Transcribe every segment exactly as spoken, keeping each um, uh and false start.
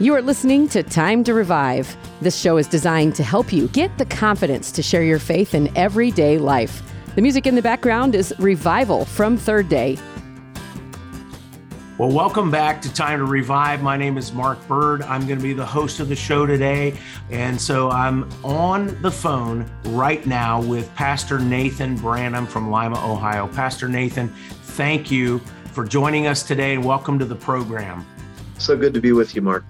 You are listening to Time to Revive. This show is designed to help you get the confidence to share your faith in everyday life. The music in the background is Revival from Third Day. Well, welcome back to Time to Revive. My name is Mark Byrd. I'm going to be the host of the show today. And so I'm on the phone right now with Pastor Nathan Branham from Lima, Ohio. Pastor Nathan, thank you for joining us today and welcome to the program. So good to be with you, Mark.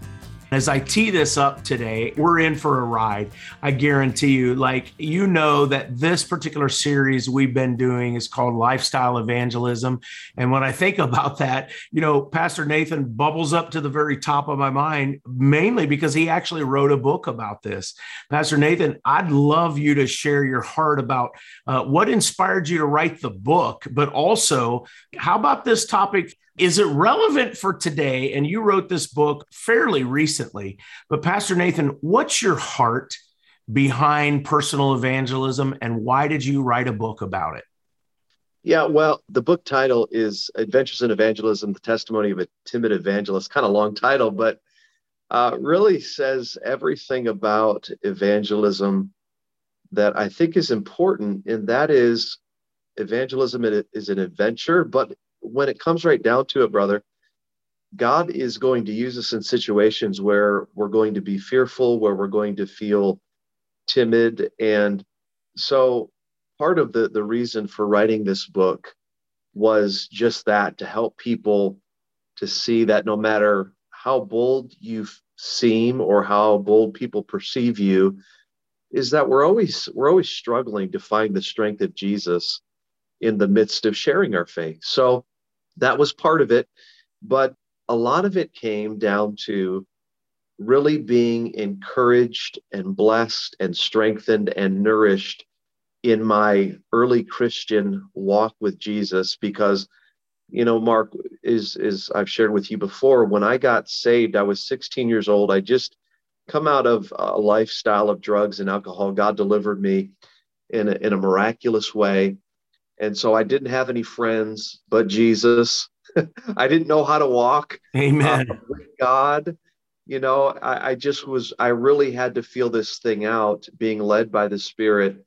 As I tee this up today, we're in for a ride. I guarantee you, like, you know that this particular series we've been doing is called Lifestyle Evangelism. And when I think about that, you know, Pastor Nathan bubbles up to the very top of my mind, mainly because he actually wrote a book about this. Pastor Nathan, I'd love you to share your heart about uh, what inspired you to write the book, but also how about this topic? Is it relevant for today? And you wrote this book fairly recently, but Pastor Nathan, what's your heart behind personal evangelism and why did you write a book about it? Yeah, well, the book title is Adventures in Evangelism: The Testimony of a Timid Evangelist. Kind of long title, but uh, really says everything about evangelism that I think is important. And that is, evangelism is an adventure, but when it comes right down to it, brother, God is going to use us in situations where we're going to be fearful, where we're going to feel timid. And so part of the, the reason for writing this book was just that, to help people to see that no matter how bold you seem or how bold people perceive you, is that we're always we're always struggling to find the strength of Jesus in the midst of sharing our faith. So that was part of it, but a lot of it came down to really being encouraged and blessed and strengthened and nourished in my early Christian walk with Jesus. Because, you know, Mark, is, is I've shared with you before, when I got saved, I was sixteen years old. I just come out of a lifestyle of drugs and alcohol. God delivered me in a, in a miraculous way. And so I didn't have any friends but Jesus. I didn't know how to walk. Amen. Uh, with God, you know, I, I just was, I really had to feel this thing out, being led by the Spirit.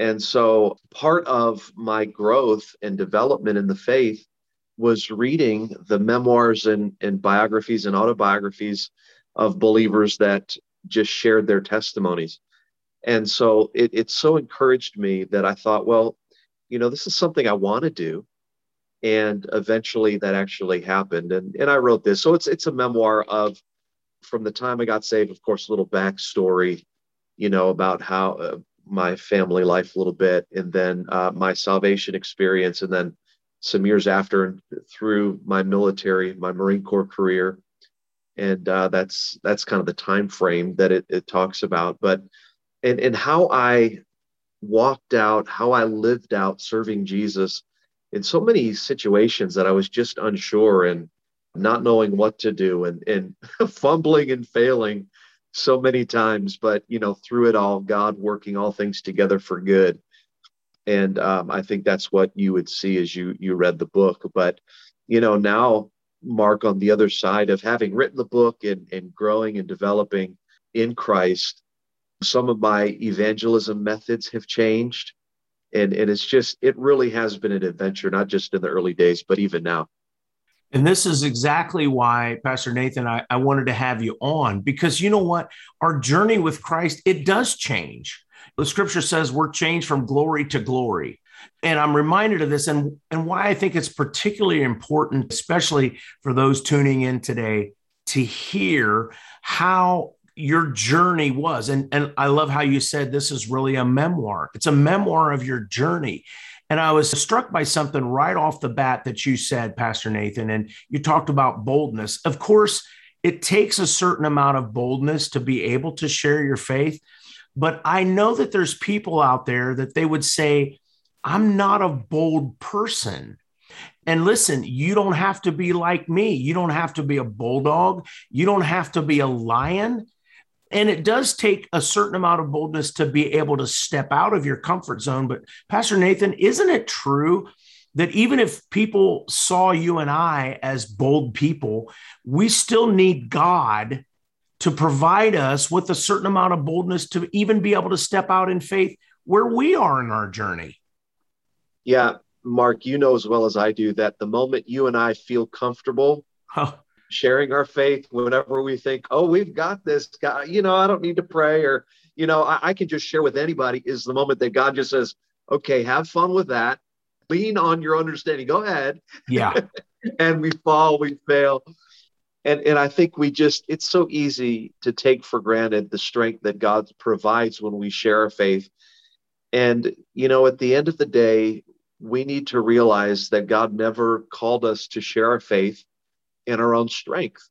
And so part of my growth and development in the faith was reading the memoirs and, and biographies and autobiographies of believers that just shared their testimonies. And so it, it so encouraged me that I thought, well, you know, this is something I want to do. And eventually that actually happened. And, and I wrote this. So it's it's a memoir of from the time I got saved, of course, a little backstory, you know, about how uh, my family life a little bit, and then uh, my salvation experience. And then some years after, through my military, my Marine Corps career. And uh, that's that's kind of the time frame that it, it talks about. But and and how I walked out, how I lived out serving Jesus in so many situations that I was just unsure and not knowing what to do, and, and fumbling and failing so many times. But, you know, through it all, God working all things together for good. And um, I think that's what you would see as you, you read the book. But, you know, now, Mark, on the other side of having written the book and, and growing and developing in Christ, some of my evangelism methods have changed, and, and it's just, it really has been an adventure, not just in the early days, but even now. And this is exactly why, Pastor Nathan, I, I wanted to have you on, because you know what? Our journey with Christ, it does change. The scripture says we're changed from glory to glory. And I'm reminded of this, and, and why I think it's particularly important, especially for those tuning in today, to hear how your journey was. And, and I love how you said this is really a memoir. It's a memoir of your journey. And I was struck by something right off the bat that you said, Pastor Nathan, and you talked about boldness. Of course, it takes a certain amount of boldness to be able to share your faith. But I know that there's people out there that they would say, I'm not a bold person. And listen, you don't have to be like me. You don't have to be a bulldog. You don't have to be a lion. And it does take a certain amount of boldness to be able to step out of your comfort zone. But Pastor Nathan, isn't it true that even if people saw you and I as bold people, we still need God to provide us with a certain amount of boldness to even be able to step out in faith where we are in our journey. Yeah, Mark, you know as well as I do that the moment you and I feel comfortable huh. sharing our faith, whenever we think, oh, we've got this guy, you know, I don't need to pray, or, you know, I, I can just share with anybody, is the moment that God just says, okay, have fun with that. Lean on your understanding. Go ahead. Yeah. And we fall, we fail. And, and I think we just, it's so easy to take for granted the strength that God provides when we share our faith. And, you know, at the end of the day, we need to realize that God never called us to share our faith in our own strength.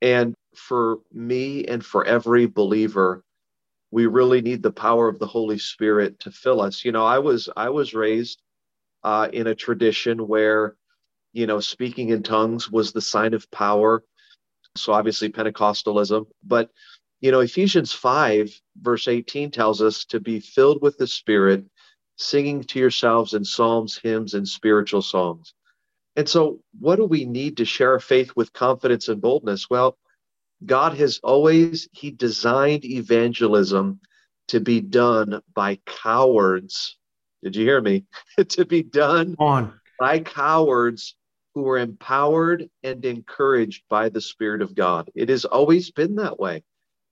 And for me and for every believer, we really need the power of the Holy Spirit to fill us. You know, I was, I was raised uh, in a tradition where, you know, speaking in tongues was the sign of power. So obviously Pentecostalism, but, you know, Ephesians five verse eighteen tells us to be filled with the Spirit, singing to yourselves in psalms, hymns, and spiritual songs. And so what do we need to share our faith with confidence and boldness? Well, God has always, he designed evangelism to be done by cowards. Did you hear me? To be done on. by cowards who are empowered and encouraged by the Spirit of God. It has always been that way.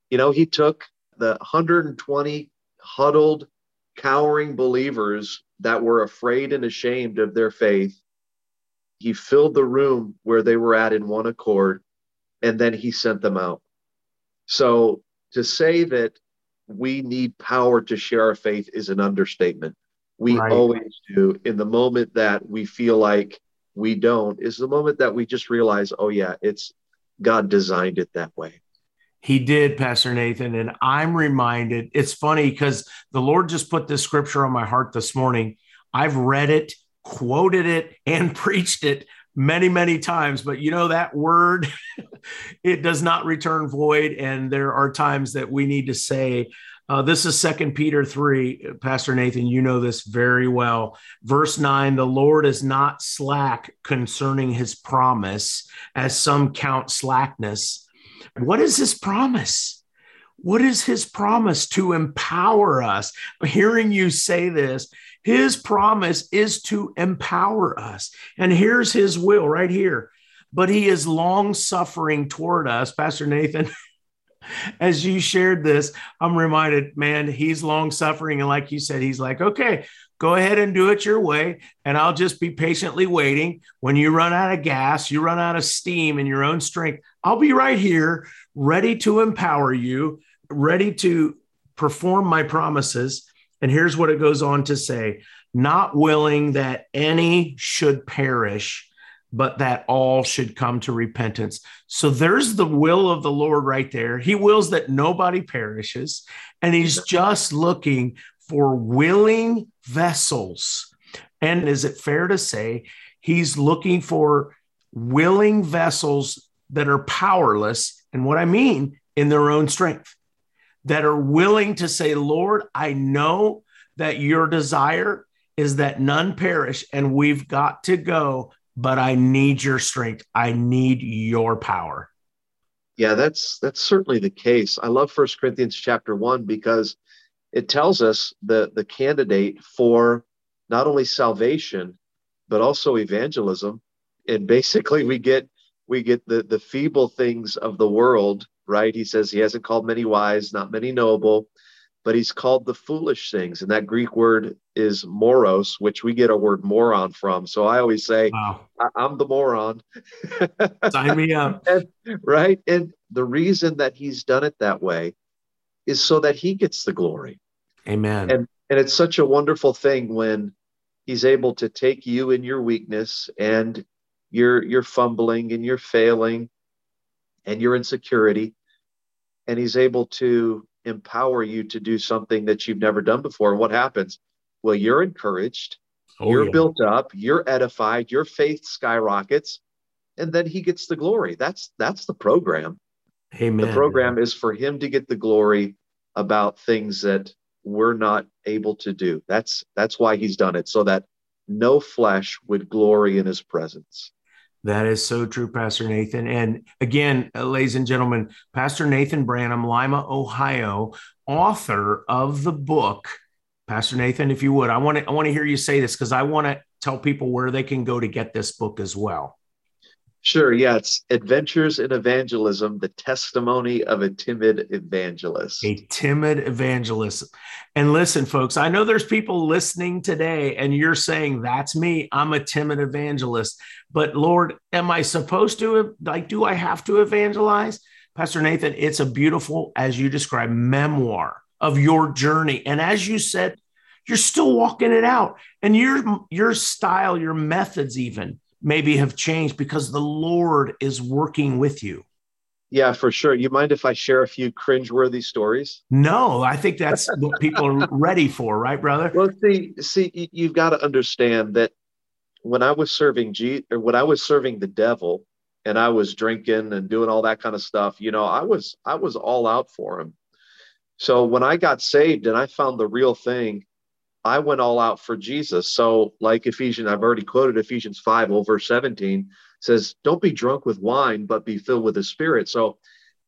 You know, he took the one hundred twenty huddled, cowering believers that were afraid and ashamed of their faith. He filled the room where they were at in one accord, and then he sent them out. So to say that we need power to share our faith is an understatement. We right. always do. In the moment that we feel like we don't is the moment that we just realize, oh yeah, it's God designed it that way. He did, Pastor Nathan. And I'm reminded, it's funny because the Lord just put this scripture on my heart this morning. I've read it, quoted it, and preached it many, many times. But you know, that word, it does not return void. And there are times that we need to say, uh, this is Second Peter three. Pastor Nathan, you know this very well. Verse nine, the Lord is not slack concerning his promise, as some count slackness. What is his promise? What is his promise to empower us? Hearing you say this, his promise is to empower us. And here's his will right here. But he is long suffering toward us. Pastor Nathan, as you shared this, I'm reminded, man, he's long suffering. And like you said, he's like, okay, go ahead and do it your way. And I'll just be patiently waiting. When you run out of gas, you run out of steam in your own strength, I'll be right here, ready to empower you, ready to perform my promises. And here's what it goes on to say, not willing that any should perish, but that all should come to repentance. So there's the will of the Lord right there. He wills that nobody perishes. And he's just looking for willing vessels. And is it fair to say he's looking for willing vessels that are powerless, and what I mean in their own strength, that are willing to say, Lord, I know that your desire is that none perish and we've got to go, but I need your strength. I need your power. Yeah, that's that's certainly the case. I love First Corinthians chapter one because it tells us the, the candidate for not only salvation, but also evangelism. And basically we get we get the, the feeble things of the world, right? He says he hasn't called many wise, not many noble, but he's called the foolish things. And that Greek word is moros, which we get our word moron from. So I always say, wow. I, I'm the moron. Sign me up. And, right? And the reason that he's done it that way is so that he gets the glory. Amen. And, and it's such a wonderful thing when he's able to take you in your weakness and your, your fumbling and your failing and your insecurity, and he's able to empower you to do something that you've never done before. And what happens? Well, you're encouraged, oh, you're yeah. built up, you're edified, your faith skyrockets, and then he gets the glory. That's, that's the program. Amen. The program is for him to get the glory about things that we're not able to do. That's that's why he's done it, so that no flesh would glory in his presence. That is so true, Pastor Nathan. And again, ladies and gentlemen, Pastor Nathan Branham, Lima, Ohio, author of the book. Pastor Nathan, if you would, I want to I want to hear you say this, because I want to tell people where they can go to get this book as well. Sure. Yeah. It's Adventures in Evangelism: The Testimony of a Timid Evangelist. A timid evangelist. And listen, folks, I know there's people listening today and you're saying, that's me. I'm a timid evangelist. But Lord, am I supposed to, like, do I have to evangelize? Pastor Nathan, it's a beautiful, as you described, memoir of your journey. And as you said, you're still walking it out, and your, your style, your methods even maybe have changed because the Lord is working with you. Yeah, for sure. You mind if I share a few cringeworthy stories? No, I think that's what people are ready for, right, brother? Well, see, see, you've got to understand that when I was serving G, or when I was serving the devil, and I was drinking and doing all that kind of stuff, you know, I was I was all out for him. So when I got saved and I found the real thing, I went all out for Jesus. So like Ephesians, I've already quoted Ephesians five over seventeen says, don't be drunk with wine, but be filled with the Spirit. So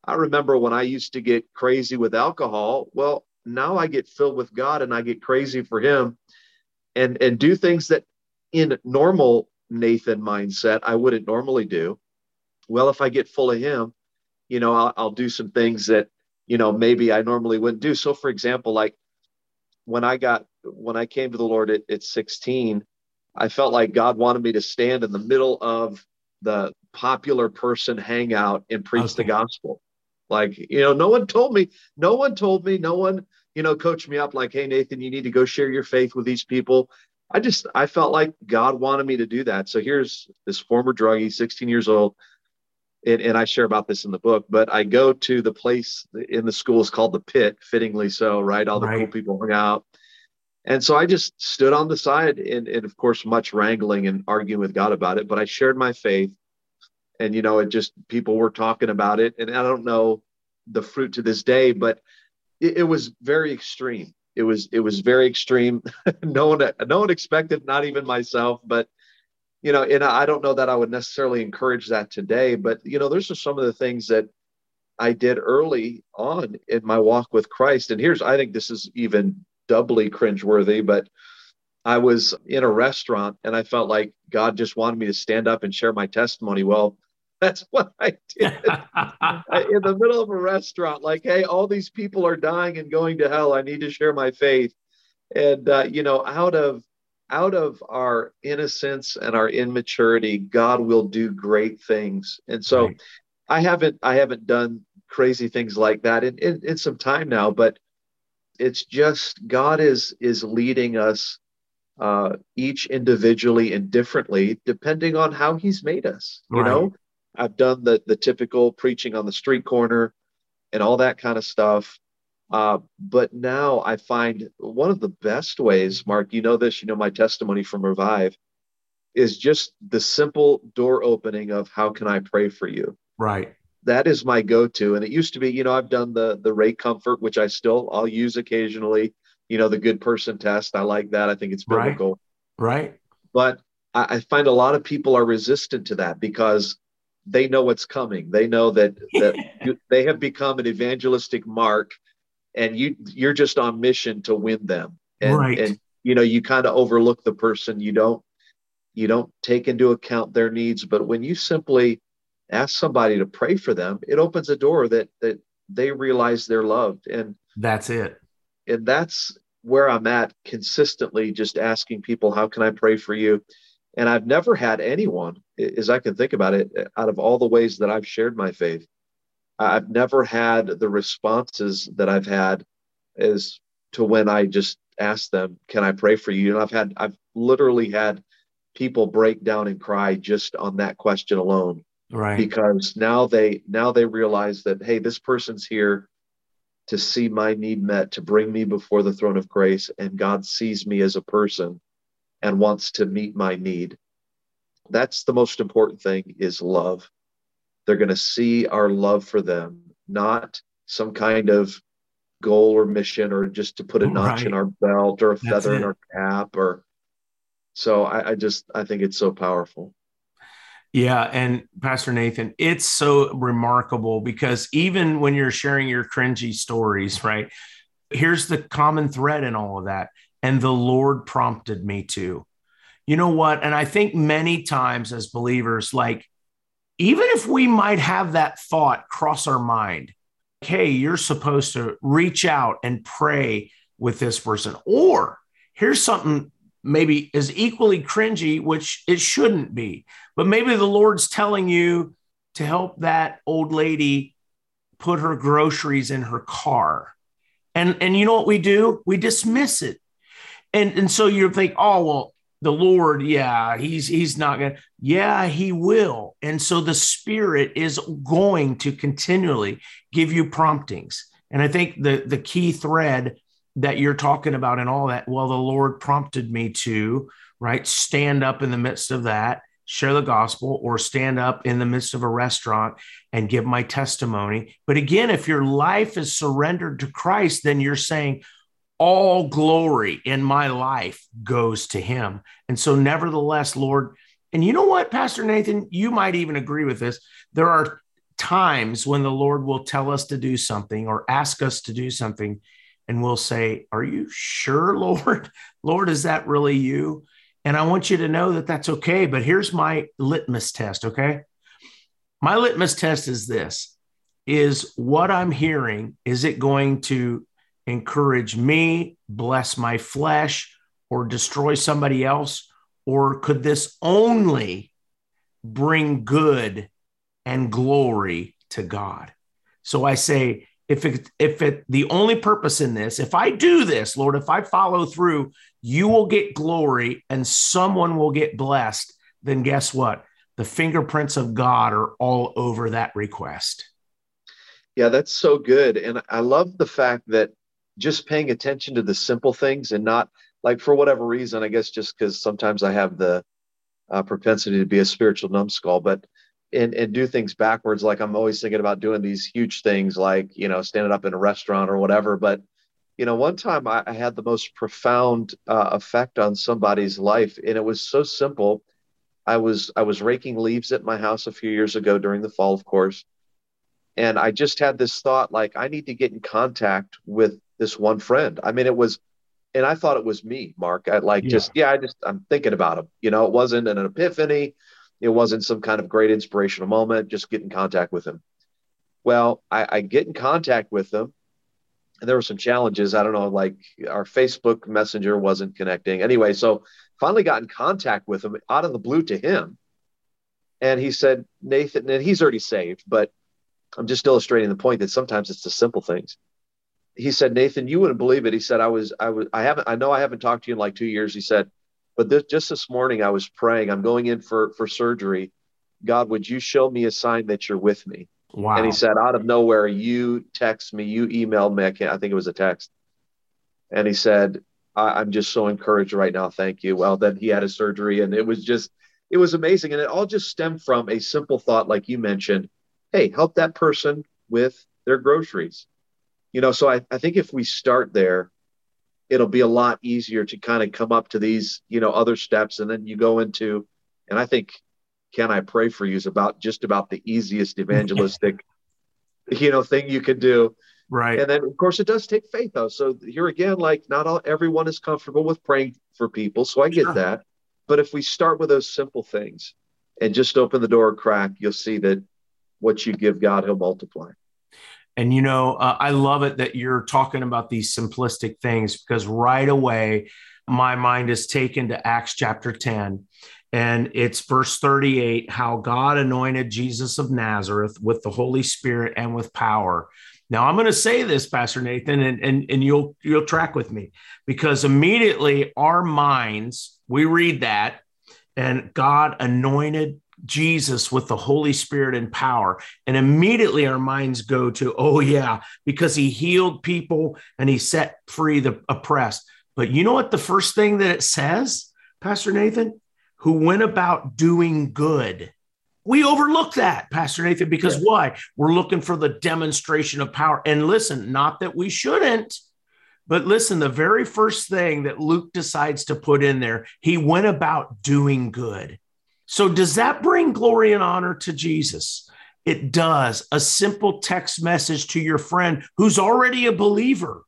I remember when I used to get crazy with alcohol. Well, now I get filled with God and I get crazy for him and, and do things that in normal Nathan mindset, I wouldn't normally do. Well, if I get full of him, you know, I'll, I'll do some things that, you know, maybe I normally wouldn't do. So for example, like when I got when I came to the Lord at, at sixteen, I felt like God wanted me to stand in the middle of the popular person hangout and preach okay. the gospel. Like, you know, no one told me, no one told me, no one, you know, coached me up like, hey, Nathan, you need to go share your faith with these people. I just, I felt like God wanted me to do that. So here's this former druggie, sixteen years old. And, and I share about this in the book, but I go to the place in the school is called the Pit, fittingly so, right? All the right. cool people hung out. And so I just stood on the side and, and, of course, much wrangling and arguing with God about it. But I shared my faith and, you know, it just people were talking about it. And I don't know the fruit to this day, but it, it was very extreme. It was it was very extreme. no one no one expected, not even myself. But, you know, and I don't know that I would necessarily encourage that today. But, you know, those are some of the things that I did early on in my walk with Christ. And here's I think this is even doubly cringeworthy, but I was in a restaurant and I felt like God just wanted me to stand up and share my testimony. Well, that's what I did in the middle of a restaurant. Like, hey, all these people are dying and going to hell. I need to share my faith. And, uh, you know, out of, out of our innocence and our immaturity, God will do great things. And so right. I haven't, I haven't done crazy things like that in, in, in some time now, but it's just God is is leading us uh, each individually and differently, depending on how he's made us. You right. know, I've done the, the typical preaching on the street corner and all that kind of stuff. Uh, but now I find one of the best ways, Mark, you know this, you know my testimony from Revive, is just the simple door opening of how can I pray for you? Right. That is my go-to. And it used to be, you know, I've done the the Ray Comfort, which I still, I'll use occasionally, you know, the good person test. I like that. I think it's biblical. Right. right. But I, I find a lot of people are resistant to that because they know what's coming. They know that, that you, they have become an evangelistic mark and you, you're just on mission to win them. And, right. and you know, you kind of overlook the person. You don't, you don't take into account their needs. But when you simply ask somebody to pray for them, it opens a door that that they realize they're loved. And that's it. And that's where I'm at consistently, just asking people, how can I pray for you? And I've never had anyone, as I can think about it, out of all the ways that I've shared my faith, I've never had the responses that I've had as to when I just asked them, can I pray for you? And I've had, I've literally had people break down and cry just on that question alone. Right. Because now they now they realize that, hey, this person's here to see my need met, to bring me before the throne of grace. And God sees me as a person and wants to meet my need. That's the most important thing, is love. They're going to see our love for them, not some kind of goal or mission or just to put a notch right. in our belt or a feather in our cap or So I, I just, I think it's so powerful. Yeah. And Pastor Nathan, it's so remarkable because even when you're sharing your cringy stories, right, here's the common thread in all of that. And the Lord prompted me to, you know what? And I think many times as believers, like, even if we might have that thought cross our mind, hey, you're supposed to reach out and pray with this person, or here's something maybe is equally cringy, which it shouldn't be, but maybe the Lord's telling you to help that old lady put her groceries in her car. And, and you know what we do? We dismiss it. And, and so you think, oh, well, the Lord, yeah, he's, he's not going to, yeah, he will. And so the Spirit is going to continually give you promptings. And I think the, the key thread that you're talking about and all that, well, the Lord prompted me to, right, stand up in the midst of that, share the gospel, or stand up in the midst of a restaurant and give my testimony. But again, if your life is surrendered to Christ, then you're saying, all glory in my life goes to him. And so nevertheless, Lord, and you know what, Pastor Nathan, you might even agree with this. There are times when the Lord will tell us to do something or ask us to do something, and we'll say, are you sure, Lord? Lord, is that really you? And I want you to know that that's okay. But here's my litmus test, okay? My litmus test is this, is what I'm hearing, is it going to encourage me, bless my flesh, or destroy somebody else? Or could this only bring good and glory to God? So I say, if it, if it, the only purpose in this, if I do this, Lord, if I follow through, you will get glory and someone will get blessed, then guess what? The fingerprints of God are all over that request. Yeah, that's so good. And I love the fact that just paying attention to the simple things and not, like, for whatever reason, I guess just because sometimes I have the uh, propensity to be a spiritual numbskull, but and, and do things backwards. Like, I'm always thinking about doing these huge things, like, you know, standing up in a restaurant or whatever. But, you know, one time I, I had the most profound uh, effect on somebody's life. And it was so simple. I was, I was raking leaves at my house a few years ago during the fall, of course. And I just had this thought, like, I need to get in contact with this one friend. I mean, it was, and I thought it was me, Mark. I like, yeah. just, yeah, I just, I'm thinking about him. You know, it wasn't an epiphany. It wasn't some kind of great inspirational moment, just get in contact with him. Well, I, I get in contact with them, and there were some challenges. I don't know, like, our Facebook Messenger wasn't connecting. Anyway, so finally got in contact with him out of the blue to him. And he said, Nathan, and he's already saved, but I'm just illustrating the point that sometimes it's the simple things. He said, Nathan, you wouldn't believe it. He said, I was, I was, I haven't, I know I haven't talked to you in like two years. He said, but this, just this morning I was praying, I'm going in for, for surgery. God, would you show me a sign that you're with me? Wow. And he said, out of nowhere, you text me, you emailed me. I can't, I think it was a text. And he said, I, I'm just so encouraged right now. Thank you. Well, then he had his surgery, and it was just, it was amazing. And it all just stemmed from a simple thought, like you mentioned, hey, help that person with their groceries. You know, so I, I think if we start there, it'll be a lot easier to kind of come up to these, you know, other steps. And then you go into, and I think, can I pray for you is about just about the easiest evangelistic, you know, thing you could do. Right. And then of course it does take faith though. So here again, like, not all, everyone is comfortable with praying for people. So I get sure. that. But if we start with those simple things and just open the door a crack, you'll see that what you give God, he'll multiply. And, you know, uh, I love it that you're talking about these simplistic things, because right away, my mind is taken to Acts chapter ten, and it's verse thirty-eight, how God anointed Jesus of Nazareth with the Holy Spirit and with power. Now, I'm going to say this, Pastor Nathan, and, and, and you'll, you'll track with me, because immediately our minds, we read that, and God anointed Jesus with the Holy Spirit and power. And immediately our minds go to, oh yeah, because he healed people and he set free the oppressed. But you know what the first thing that it says, Pastor Nathan? Who went about doing good. We overlook that, Pastor Nathan, because yeah. why? We're looking for the demonstration of power. And listen, not that we shouldn't, But listen, the very first thing that Luke decides to put in there, he went about doing good. So does that bring glory and honor to Jesus? It does. A simple text message to your friend who's already a believer,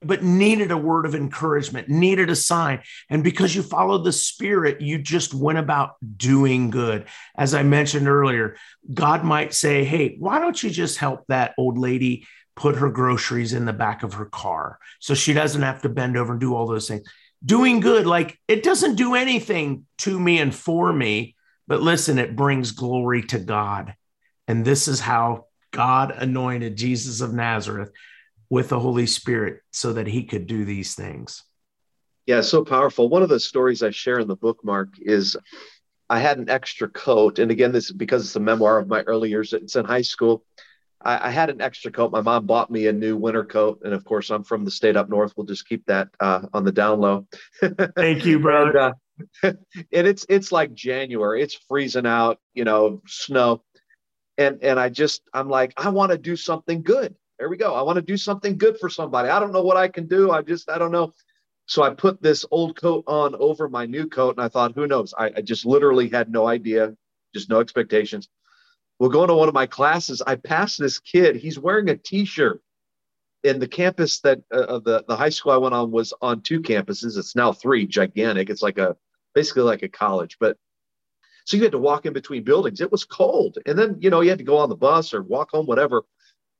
but needed a word of encouragement, needed a sign. And because you followed the Spirit, you just went about doing good. As I mentioned earlier, God might say, hey, why don't you just help that old lady put her groceries in the back of her car so she doesn't have to bend over and do all those things? Doing good, like, it doesn't do anything to me and for me, but listen, it brings glory to God. And this is how God anointed Jesus of Nazareth with the Holy Spirit so that he could do these things. Yeah, so powerful. One of the stories I share in the book, Mark, is I had an extra coat. And again, this is because it's a memoir of my early years. It's in high school. I, I had an extra coat. My mom bought me a new winter coat. And of course, I'm from the state up north. We'll just keep that uh, on the down low. Thank you, brother. and, uh, and it's it's like January. It's freezing out, you know, snow. And and I just, I'm like, I want to do something good. There we go. I want to do something good for somebody. I don't know what I can do. I just, I don't know. So I put this old coat on over my new coat. And I thought, who knows? I, I just literally had no idea, just no expectations. Well, going to one of my classes, I passed this kid. He's wearing a t-shirt. And the campus that uh, the, the high school I went on was on two campuses. It's now three, gigantic. It's like a, basically like a college, but so you had to walk in between buildings. It was cold. And then, you know, you had to go on the bus or walk home, whatever.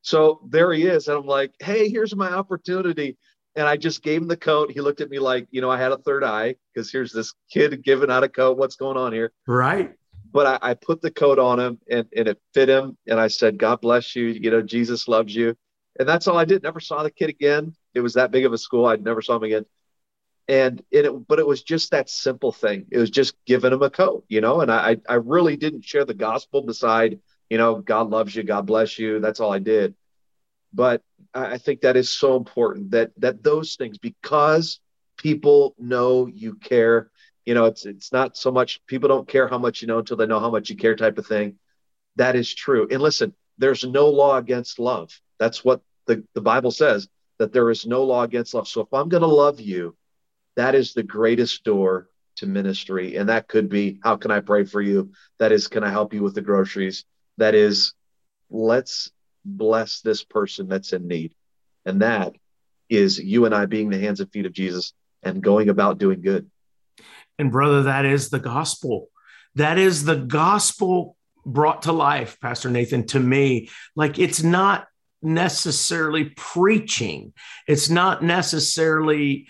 So there he is. And I'm like, hey, here's my opportunity. And I just gave him the coat. He looked at me like, you know, I had a third eye because here's this kid giving out a coat. What's going on here? Right. But I, I put the coat on him and, and it fit him. And I said, God bless you. You know, Jesus loves you. And that's all I did. Never saw the kid again. It was that big of a school. I never saw him again. And it, but it was just that simple thing. It was just giving him a coat, you know, and I, I really didn't share the gospel beside, you know, God loves you, God bless you. That's all I did. But I think that is so important that, that those things, because people know you care, you know, it's, it's not so much people don't care how much you know until they know how much you care type of thing. That is true. And listen, there's no law against love. That's what the, the Bible says, that there is no law against love. So if I'm going to love you, that is the greatest door to ministry. And that could be, how can I pray for you? That is, can I help you with the groceries? That is, let's bless this person that's in need. And that is you and I being the hands and feet of Jesus and going about doing good. And brother, that is the gospel. That is the gospel brought to life, Pastor Nathan, to me. Like, it's not necessarily preaching. It's not necessarily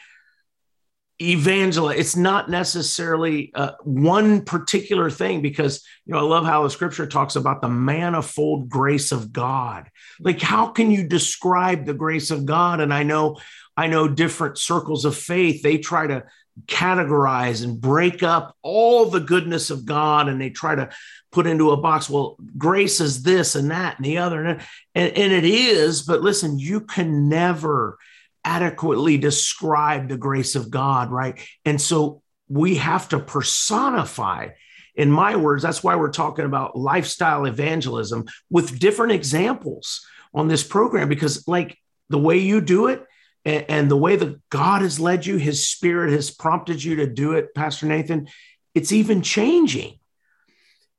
evangelist. It's not necessarily uh, one particular thing, because, you know, I love how the scripture talks about the manifold grace of God. Like, how can you describe the grace of God? And I know, I know different circles of faith, they try to categorize and break up all the goodness of God. And they try to put into a box, well, grace is this and that and the other. And, and, and it is, but listen, you can never adequately describe the grace of God, right? And so we have to personify, in my words, that's why we're talking about lifestyle evangelism with different examples on this program, because like the way you do it and, and the way that God has led you, his Spirit has prompted you to do it, Pastor Nathan, it's even changing.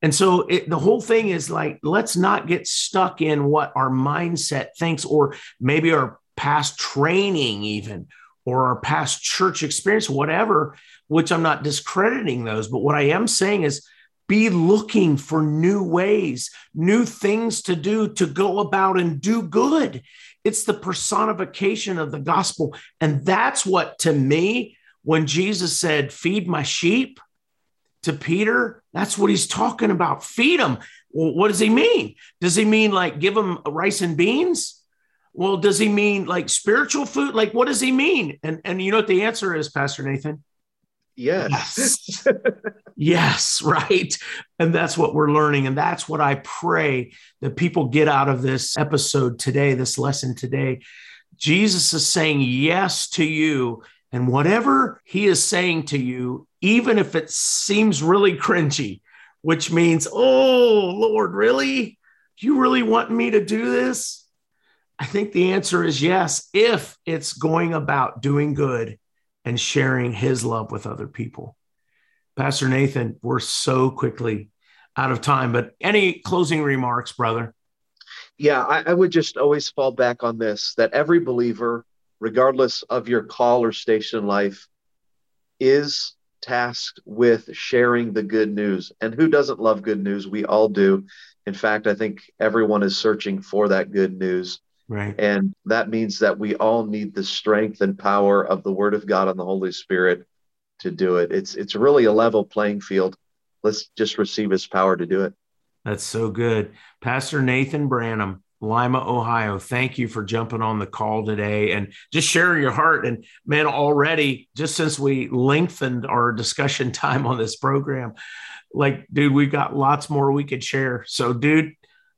And so it, the whole thing is like, let's not get stuck in what our mindset thinks, or maybe our past training even, or our past church experience, whatever, which I'm not discrediting those. But what I am saying is be looking for new ways, new things to do, to go about and do good. It's the personification of the gospel. And that's what, to me, when Jesus said, feed my sheep to Peter, that's what he's talking about. Feed them. Well, what does he mean? Does he mean like give them rice and beans? Well, does he mean like spiritual food? Like, what does he mean? And and you know what the answer is, Pastor Nathan? Yes. Yes. Yes, right. And that's what we're learning. And that's what I pray that people get out of this episode today, this lesson today. Jesus is saying yes to you. And whatever he is saying to you, even if it seems really cringy, which means, oh, Lord, really? You really want me to do this? I think the answer is yes, if it's going about doing good and sharing his love with other people. Pastor Nathan, we're so quickly out of time, but any closing remarks, brother? Yeah, I, I would just always fall back on this, that every believer, regardless of your call or station in life, is tasked with sharing the good news. And who doesn't love good news? We all do. In fact, I think everyone is searching for that good news. Right. And that means that we all need the strength and power of the Word of God and the Holy Spirit to do it. It's it's really a level playing field. Let's just receive his power to do it. That's so good. Pastor Nathan Branham, Lima, Ohio, thank you for jumping on the call today and just sharing your heart. And man, already, just since we lengthened our discussion time on this program, like, dude, we've got lots more we could share. So, dude,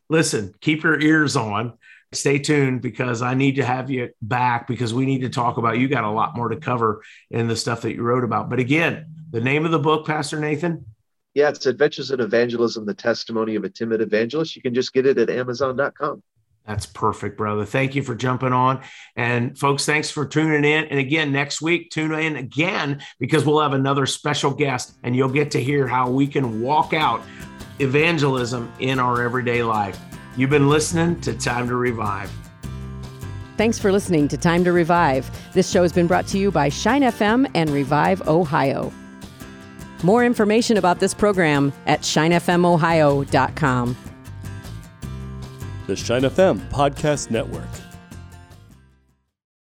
listen, keep your ears on. Stay tuned, because I need to have you back, because we need to talk about, you got a lot more to cover in the stuff that you wrote about. But again, the name of the book, Pastor Nathan? Yeah, it's Adventures in Evangelism, The Testimony of a Timid Evangelist. You can just get it at amazon dot com. That's perfect, brother. Thank you for jumping on. And folks, thanks for tuning in. And again, next week, tune in again, because we'll have another special guest, and you'll get to hear how we can walk out evangelism in our everyday life. You've been listening to Time to Revive. Thanks for listening to Time to Revive. This show has been brought to you by Shine F M and Revive Ohio. More information about this program at Shine F M Ohio dot com. The Shine F M Podcast Network.